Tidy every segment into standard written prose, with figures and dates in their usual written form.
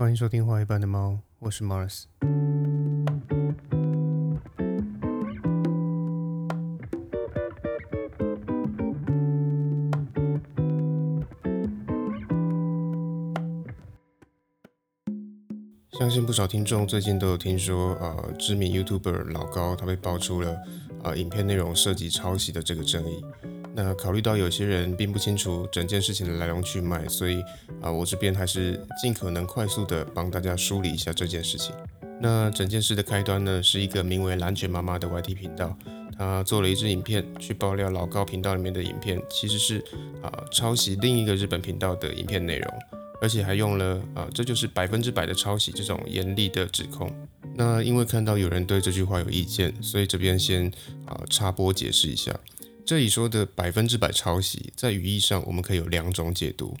欢迎收听《画一半的猫》，我是 Mars。 相信不少听众最近都有听说知名 YouTuber 老高他被爆出了影片内容涉及抄袭的这个争议。那考虑到有些人并不清楚整件事情的来龙去脉，所以我这边还是尽可能快速的帮大家梳理一下这件事情。那整件事的开端呢，是一个名为蓝卷妈妈的 YT 频道，她做了一支影片去爆料老高频道里面的影片其实是抄袭另一个日本频道的影片内容，而且还用了这就是100%的抄袭这种严厉的指控。那因为看到有人对这句话有意见，所以这边先插播解释一下。这里说的100%抄袭，在语义上我们可以有两种解读，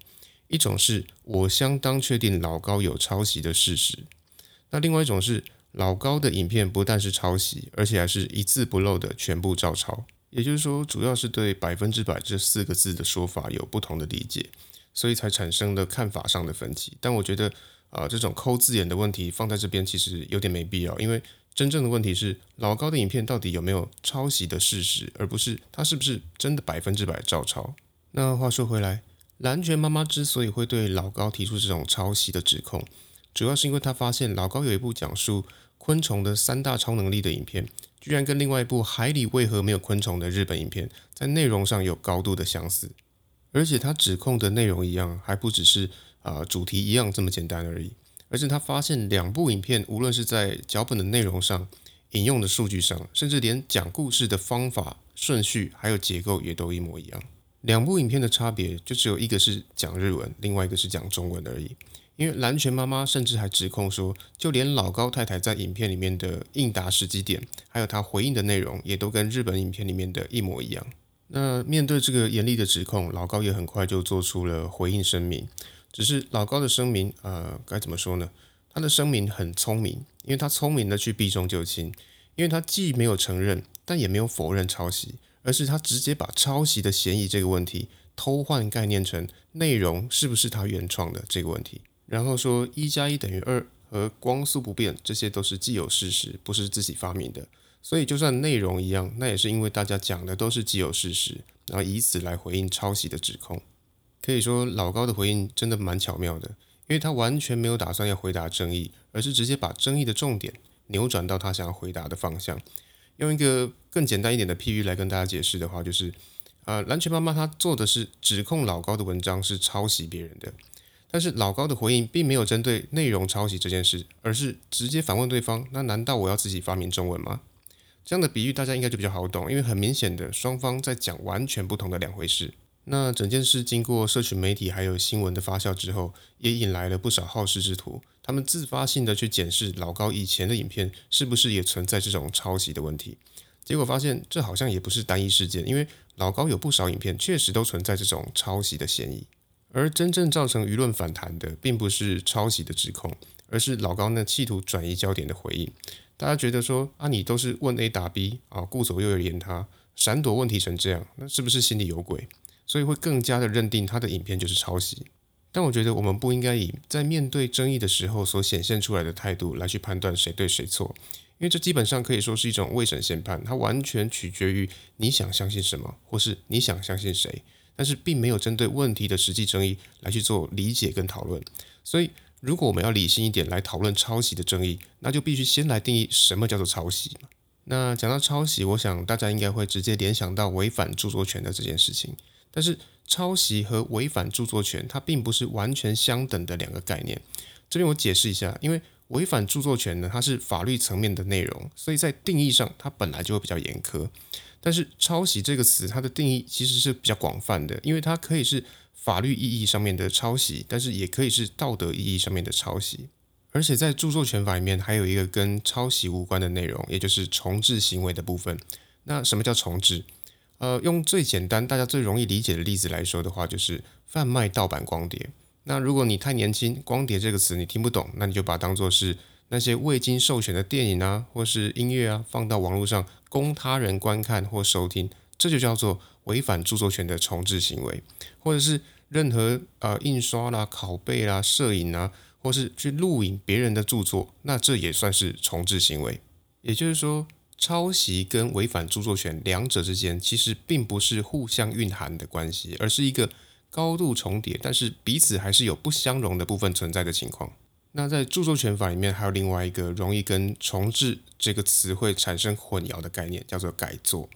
一种是我相当确定老高有抄袭的事实，那另外一种是老高的影片不但是抄袭，而且还是一字不漏的全部照抄。也就是说，主要是对100%这四个字的说法有不同的理解，所以才产生了看法上的分歧。但我觉得这种抠字眼的问题放在这边其实有点没必要，因为真正的问题是老高的影片到底有没有抄袭的事实，而不是他是不是真的100%照抄。那话说回来，蓝卷妈妈之所以会对老高提出这种抄袭的指控，主要是因为她发现老高有一部讲述昆虫的3大超能力的影片，居然跟另外一部海里为何没有昆虫的日本影片在内容上有高度的相似，而且她指控的内容一样，还不只是主题一样这么简单而已。而且他发现2部影片无论是在脚本的内容上、引用的数据上，甚至连讲故事的方法、顺序还有结构也都一模一样。2部影片的差别就只有一个是讲日文，另外一个是讲中文而已。因为蓝卷妈妈甚至还指控说，就连老高太太在影片里面的应答时机点还有她回应的内容也都跟日本影片里面的一模一样。那面对这个严厉的指控，老高也很快就做出了回应声明。只是老高的声明该怎么说呢，他的声明很聪明，因为他聪明的去避重就轻，因为他既没有承认但也没有否认抄袭，而是他直接把抄袭的嫌疑这个问题偷换概念成内容是不是他原创的这个问题，然后说1+1=2和光速不变这些都是既有事实，不是自己发明的，所以就算内容一样，那也是因为大家讲的都是既有事实，然后以此来回应抄袭的指控。可以说老高的回应真的蛮巧妙的，因为他完全没有打算要回答争议，而是直接把争议的重点扭转到他想要回答的方向。用一个更简单一点的譬喻来跟大家解释的话，就是蓝卷妈妈她做的是指控老高的文章是抄袭别人的，但是老高的回应并没有针对内容抄袭这件事，而是直接反问对方，那难道我要自己发明中文吗？这样的比喻大家应该就比较好懂，因为很明显的双方在讲完全不同的2回事。那整件事经过社群媒体还有新闻的发酵之后，也引来了不少好事之徒，他们自发性的去检视老高以前的影片是不是也存在这种抄袭的问题，结果发现这好像也不是单一事件，因为老高有不少影片确实都存在这种抄袭的嫌疑。而真正造成舆论反弹的并不是抄袭的指控，而是老高那企图转移焦点的回应。大家觉得说你都是问 A 打 B 顾左右而言他，闪躲问题成这样，那是不是心里有鬼？所以会更加的认定他的影片就是抄袭。但我觉得我们不应该以在面对争议的时候所显现出来的态度来去判断谁对谁错，因为这基本上可以说是一种未审先判，它完全取决于你想相信什么或是你想相信谁，但是并没有针对问题的实际争议来去做理解跟讨论。所以如果我们要理性一点来讨论抄袭的争议，那就必须先来定义什么叫做抄袭。那讲到抄袭，我想大家应该会直接联想到违反著作权的这件事情，但是抄袭和违反著作权它并不是完全相等的2个概念。这边我解释一下，因为违反著作权呢，它是法律层面的内容，所以在定义上它本来就会比较严苛。但是抄袭这个词它的定义其实是比较广泛的，因为它可以是法律意义上面的抄袭，但是也可以是道德意义上面的抄袭。而且在著作权法里面还有一个跟抄袭无关的内容，也就是重置行为的部分。那什么叫重置？用最简单大家最容易理解的例子来说的话，就是贩卖盗版光碟。那如果你太年轻，光碟这个词你听不懂，那你就把它当作是那些未经授权的电影或是音乐放到网络上供他人观看或收听，这就叫做违反著作权的重置行为。或者是任何印刷啦、拷贝啦、摄影或是去录影别人的著作，那这也算是重制行为。也就是说，抄袭跟违反著作权两者之间其实并不是互相蕴含的关系，而是一个高度重叠，但是彼此还是有不相容的部分存在的情况。那在著作权法里面还有另外一个容易跟重制这个词汇产生混淆的概念，叫做改作。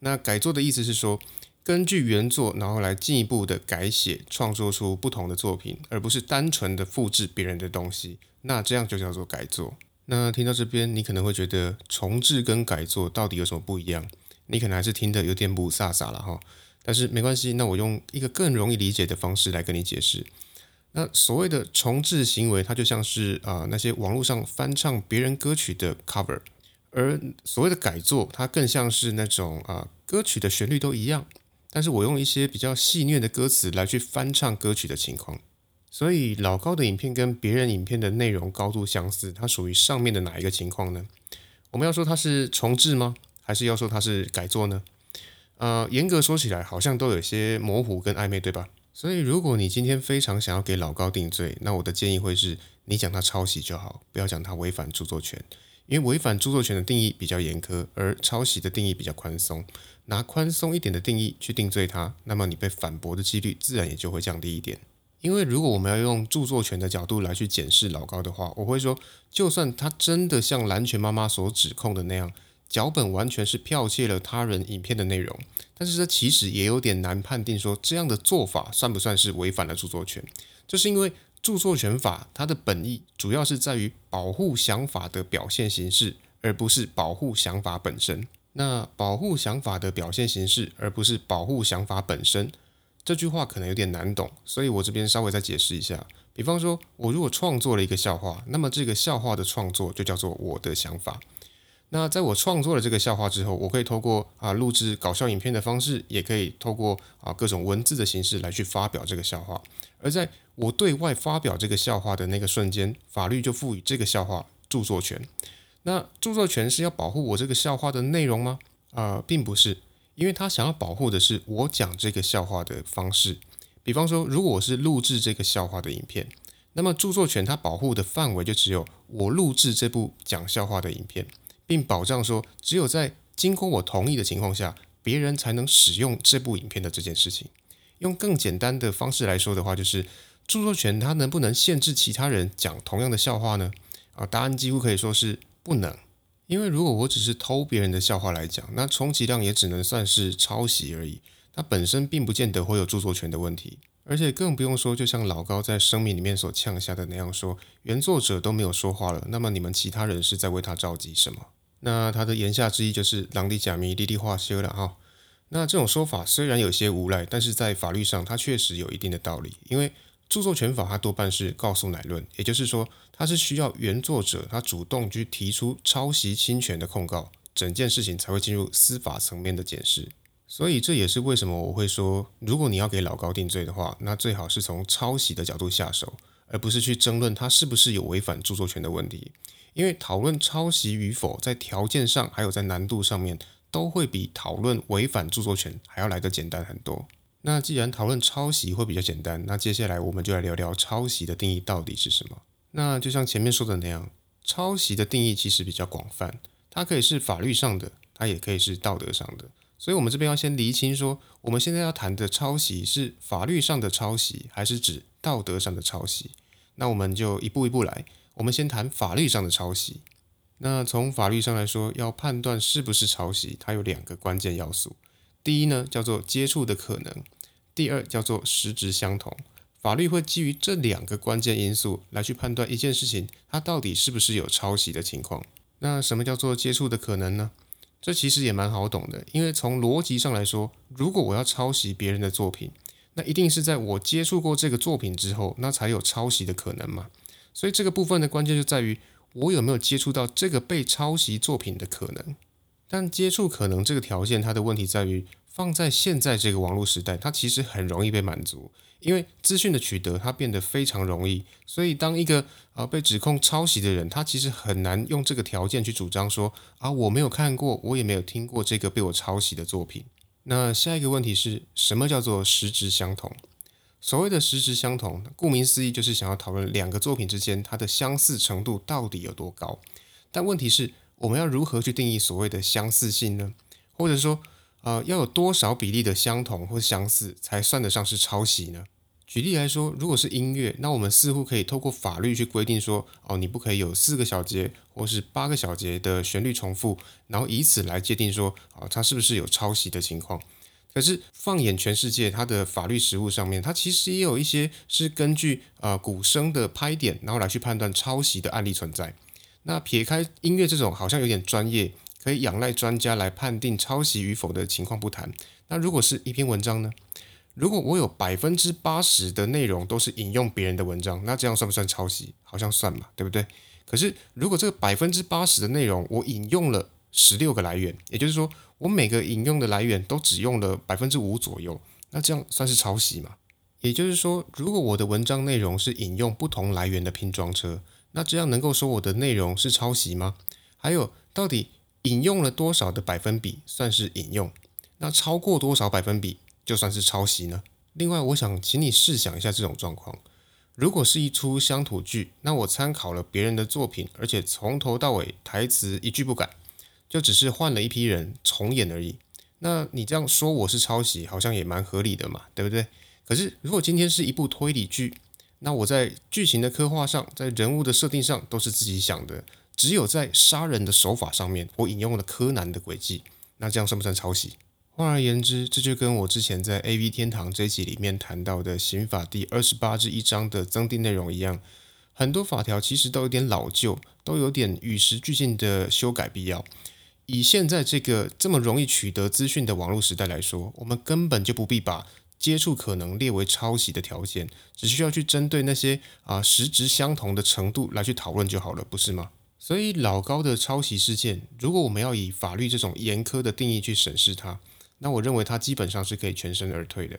那改作的意思是说，根据原作然后来进一步的改写创作出不同的作品，而不是单纯的复制别人的东西，那这样就叫做改作。那听到这边你可能会觉得重制跟改作到底有什么不一样，你可能还是听得有点不飒飒啦，但是没关系，那我用一个更容易理解的方式来跟你解释。那所谓的重制行为，它就像是那些网络上翻唱别人歌曲的 cover， 而所谓的改作它更像是那种歌曲的旋律都一样，但是我用一些比较戏谑的歌词来去翻唱歌曲的情况。所以老高的影片跟别人影片的内容高度相似，它属于上面的哪一个情况呢？我们要说它是重制吗？还是要说它是改作呢？严格说起来好像都有些模糊跟暧昧，对吧？所以如果你今天非常想要给老高定罪，那我的建议会是你讲他抄袭就好，不要讲他违反著作权，因为违反著作权的定义比较严苛，而抄袭的定义比较宽松，拿宽松一点的定义去定罪他，那么你被反驳的几率自然也就会降低一点。因为如果我们要用著作权的角度来去检视老高的话，我会说就算他真的像蓝犬妈妈所指控的那样，脚本完全是剽窃了他人影片的内容，但是这其实也有点难判定说这样的做法算不算是违反了著作权。这是因为著作权法它的本意主要是在于保护想法的表现形式，而不是保护想法本身。那保护想法的表现形式，而不是保护想法本身，这句话可能有点难懂，所以我这边稍微再解释一下。比方说我如果创作了一个笑话，那么这个笑话的创作就叫做我的想法。那在我创作了这个笑话之后，我可以透过录制搞笑影片的方式，也可以透过各种文字的形式来去发表这个笑话。而在我对外发表这个笑话的那个瞬间，法律就赋予这个笑话著作权。那著作权是要保护我这个笑话的内容吗？并不是，因为他想要保护的是我讲这个笑话的方式。比方说，如果我是录制这个笑话的影片，那么著作权它保护的范围就只有我录制这部讲笑话的影片，并保障说只有在经过我同意的情况下，别人才能使用这部影片的这件事情。用更简单的方式来说的话，就是著作权它能不能限制其他人讲同样的笑话呢？答案几乎可以说是不能。因为如果我只是偷别人的笑话来讲，那充其量也只能算是抄袭而已，它本身并不见得会有著作权的问题。而且更不用说，就像老高在声明里面所呛下的那样说，原作者都没有说话了，那么你们其他人是在为他着急什么？那他的言下之意就是人在吃米，你在化烧啦。那这种说法虽然有些无赖，但是在法律上它确实有一定的道理。因为著作权法它多半是告诉乃论，也就是说它是需要原作者他主动去提出抄袭侵权的控告，整件事情才会进入司法层面的检视。所以这也是为什么我会说，如果你要给老高定罪的话，那最好是从抄袭的角度下手，而不是去争论他是不是有违反著作权的问题。因为讨论抄袭与否，在条件上还有在难度上面，都会比讨论违反著作权还要来得简单很多。那既然讨论抄袭会比较简单，那接下来我们就来聊聊抄袭的定义到底是什么。那就像前面说的那样，抄袭的定义其实比较广泛，它可以是法律上的，它也可以是道德上的。所以我们这边要先厘清说，我们现在要谈的抄袭是法律上的抄袭，还是指道德上的抄袭。那我们就一步一步来，我们先谈法律上的抄袭。那从法律上来说，要判断是不是抄袭，它有两个关键要素。第一呢，叫做接触的可能；第二叫做实质相同。法律会基于这两个关键因素来去判断一件事情它到底是不是有抄袭的情况。那什么叫做接触的可能呢？这其实也蛮好懂的，因为从逻辑上来说，如果我要抄袭别人的作品，那一定是在我接触过这个作品之后，那才有抄袭的可能嘛。所以这个部分的关键就在于我有没有接触到这个被抄袭作品的可能。但接触可能这个条件，它的问题在于放在现在这个网络时代，它其实很容易被满足，因为资讯的取得它变得非常容易。所以当一个被指控抄袭的人，他其实很难用这个条件去主张说我没有看过，我也没有听过这个被我抄袭的作品。那下一个问题是，什么叫做实质相同？所谓的实质相同，顾名思义就是想要讨论两个作品之间它的相似程度到底有多高。但问题是，我们要如何去定义所谓的相似性呢？或者说，要有多少比例的相同或相似才算得上是抄袭呢？举例来说，如果是音乐，那我们似乎可以透过法律去规定说，你不可以有4个小节或是8个小节的旋律重复，然后以此来界定说，它是不是有抄袭的情况。可是放眼全世界，它的法律实务上面，它其实也有一些是根据鼓声的拍点，然后来去判断抄袭的案例存在。那撇开音乐这种好像有点专业，可以仰赖专家来判定抄袭与否的情况不谈，那如果是一篇文章呢？如果我有 80% 的内容都是引用别人的文章，那这样算不算抄袭？好像算嘛，对不对？可是如果这个 80% 的内容我引用了16个来源，也就是说我每个引用的来源都只用了 5% 左右，那这样算是抄袭嘛？也就是说，如果我的文章内容是引用不同来源的拼装车，那这样能够说我的内容是抄袭吗？还有，到底引用了多少的百分比算是引用？那超过多少百分比就算是抄袭呢？另外，我想请你试想一下这种状况：如果是一出乡土剧，那我参考了别人的作品，而且从头到尾台词一句不改，就只是换了一批人重演而已。那你这样说我是抄袭，好像也蛮合理的嘛，对不对？可是如果今天是一部推理剧，那我在剧情的刻画上，在人物的设定上都是自己想的，只有在杀人的手法上面，我引用了柯南的轨迹，那这样算不算抄袭？换而言之，这就跟我之前在 AV 天堂这一集里面谈到的刑法第28之1章的增订内容一样，很多法条其实都有点老旧，都有点与时俱进的修改必要。以现在这个这么容易取得资讯的网络时代来说，我们根本就不必把接触可能列为抄袭的条件，只需要去针对那些实质相同的程度来去讨论就好了，不是吗？所以老高的抄袭事件，如果我们要以法律这种严苛的定义去审视它，那我认为它基本上是可以全身而退的。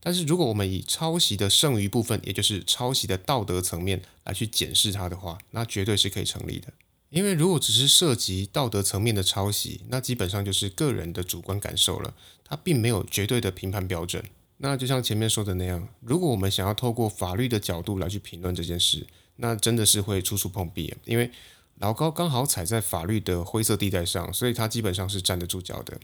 但是如果我们以抄袭的剩余部分，也就是抄袭的道德层面来去检视它的话，那绝对是可以成立的。因为如果只是涉及道德层面的抄袭，那基本上就是个人的主观感受了，它并没有绝对的评判标准。那就像前面说的那样，如果我们想要透过法律的角度来去评论这件事，那真的是会处处碰壁，因为老高刚好踩在法律的灰色地带上，所以他基本上是站得住脚的。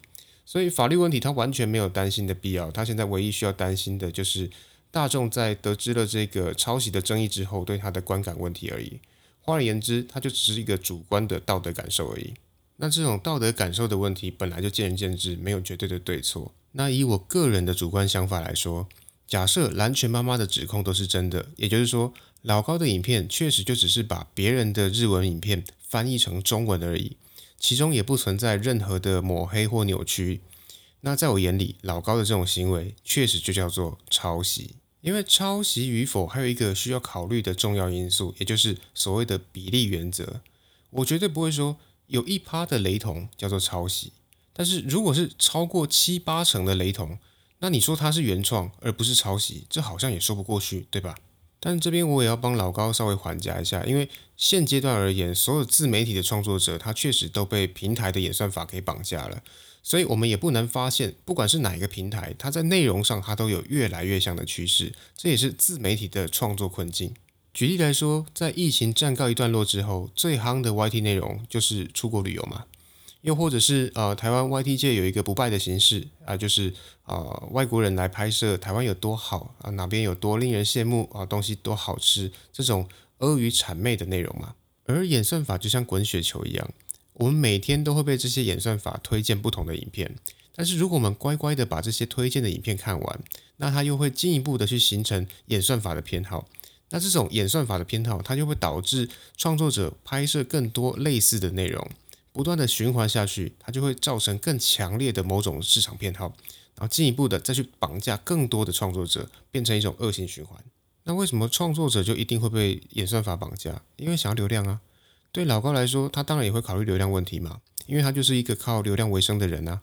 所以法律问题他完全没有担心的必要，他现在唯一需要担心的就是大众在得知了这个抄袭的争议之后对他的观感问题而已。换而言之，它就只是一个主观的道德感受而已。那这种道德感受的问题本来就见仁见智，没有绝对的对错。那以我个人的主观想法来说，假设蓝犬妈妈的指控都是真的，也就是说老高的影片确实就只是把别人的日文影片翻译成中文而已，其中也不存在任何的抹黑或扭曲。那在我眼里，老高的这种行为确实就叫做抄袭。因为抄袭与否还有一个需要考虑的重要因素，也就是所谓的比例原则。我绝对不会说有 1% 的雷同叫做抄袭，但是如果是超过7-8成的雷同，那你说它是原创而不是抄袭，这好像也说不过去，对吧？但这边我也要帮老高稍微缓解一下，因为现阶段而言，所有自媒体的创作者他确实都被平台的演算法给绑架了，所以我们也不难发现，不管是哪一个平台，它在内容上它都有越来越像的趋势，这也是自媒体的创作困境。举例来说，在疫情暂告一段落之后，最夯的 YT 内容就是出国旅游嘛，又或者是台湾 YT 界有一个不败的形式就是外国人来拍摄台湾有多好哪边有多令人羡慕东西多好吃，这种阿谀谄媚的内容嘛。而演算法就像滚雪球一样，我们每天都会被这些演算法推荐不同的影片，但是如果我们乖乖的把这些推荐的影片看完，那它又会进一步的去形成演算法的偏好。那这种演算法的偏好，它就会导致创作者拍摄更多类似的内容，不断的循环下去，它就会造成更强烈的某种市场偏好，然后进一步的再去绑架更多的创作者，变成一种恶性循环。那为什么创作者就一定会被演算法绑架？因为想要流量啊。对老高来说，他当然也会考虑流量问题嘛，因为他就是一个靠流量为生的人啊，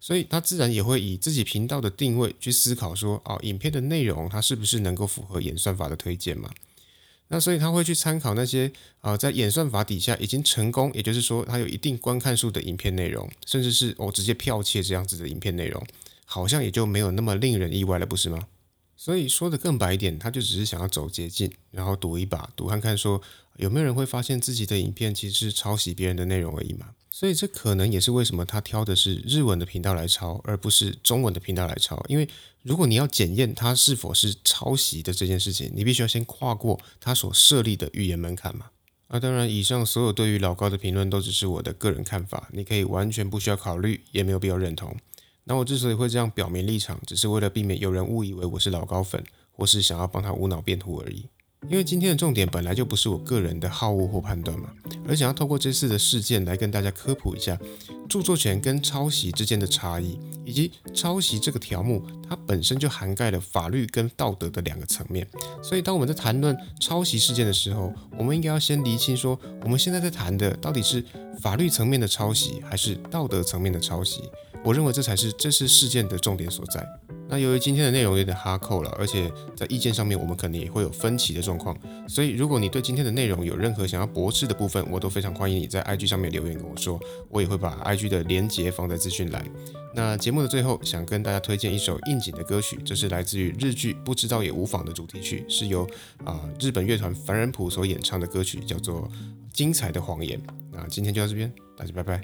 所以他自然也会以自己频道的定位去思考说，影片的内容它是不是能够符合演算法的推荐嘛。那所以他会去参考那些在演算法底下已经成功，也就是说他有一定观看数的影片内容，甚至是直接剽窃这样子的影片内容，好像也就没有那么令人意外了，不是吗？所以说的更白一点，他就只是想要走捷径，然后赌一把，赌看看说有没有人会发现自己的影片其实是抄袭别人的内容而已嘛。所以这可能也是为什么他挑的是日文的频道来抄，而不是中文的频道来抄。因为如果你要检验他是否是抄袭的这件事情，你必须要先跨过他所设立的语言门槛嘛。当然以上所有对于老高的评论都只是我的个人看法，你可以完全不需要考虑，也没有必要认同。那我之所以会这样表明立场，只是为了避免有人误以为我是老高粉，或是想要帮他无脑辩护而已。因为今天的重点本来就不是我个人的好恶或判断嘛，而想要透过这次的事件来跟大家科普一下著作权跟抄袭之间的差异，以及抄袭这个条目它本身就涵盖了法律跟道德的两个层面。所以当我们在谈论抄袭事件的时候，我们应该要先厘清说我们现在在谈的到底是法律层面的抄袭还是道德层面的抄袭，我认为这才是这次事件的重点所在。那由于今天的内容有点哈扣了，而且在意见上面我们可能也会有分歧的状况，所以如果你对今天的内容有任何想要驳斥的部分，我都非常欢迎你在 IG 上面留言跟我说，我也会把 IG 的连结放在资讯栏。那节目的最后想跟大家推荐一首应景的歌曲，这是来自于日剧不知道也无妨的主题曲，是由日本乐团凡人谱所演唱的歌曲，叫做精彩的谎言。那今天就到这边，大家拜拜。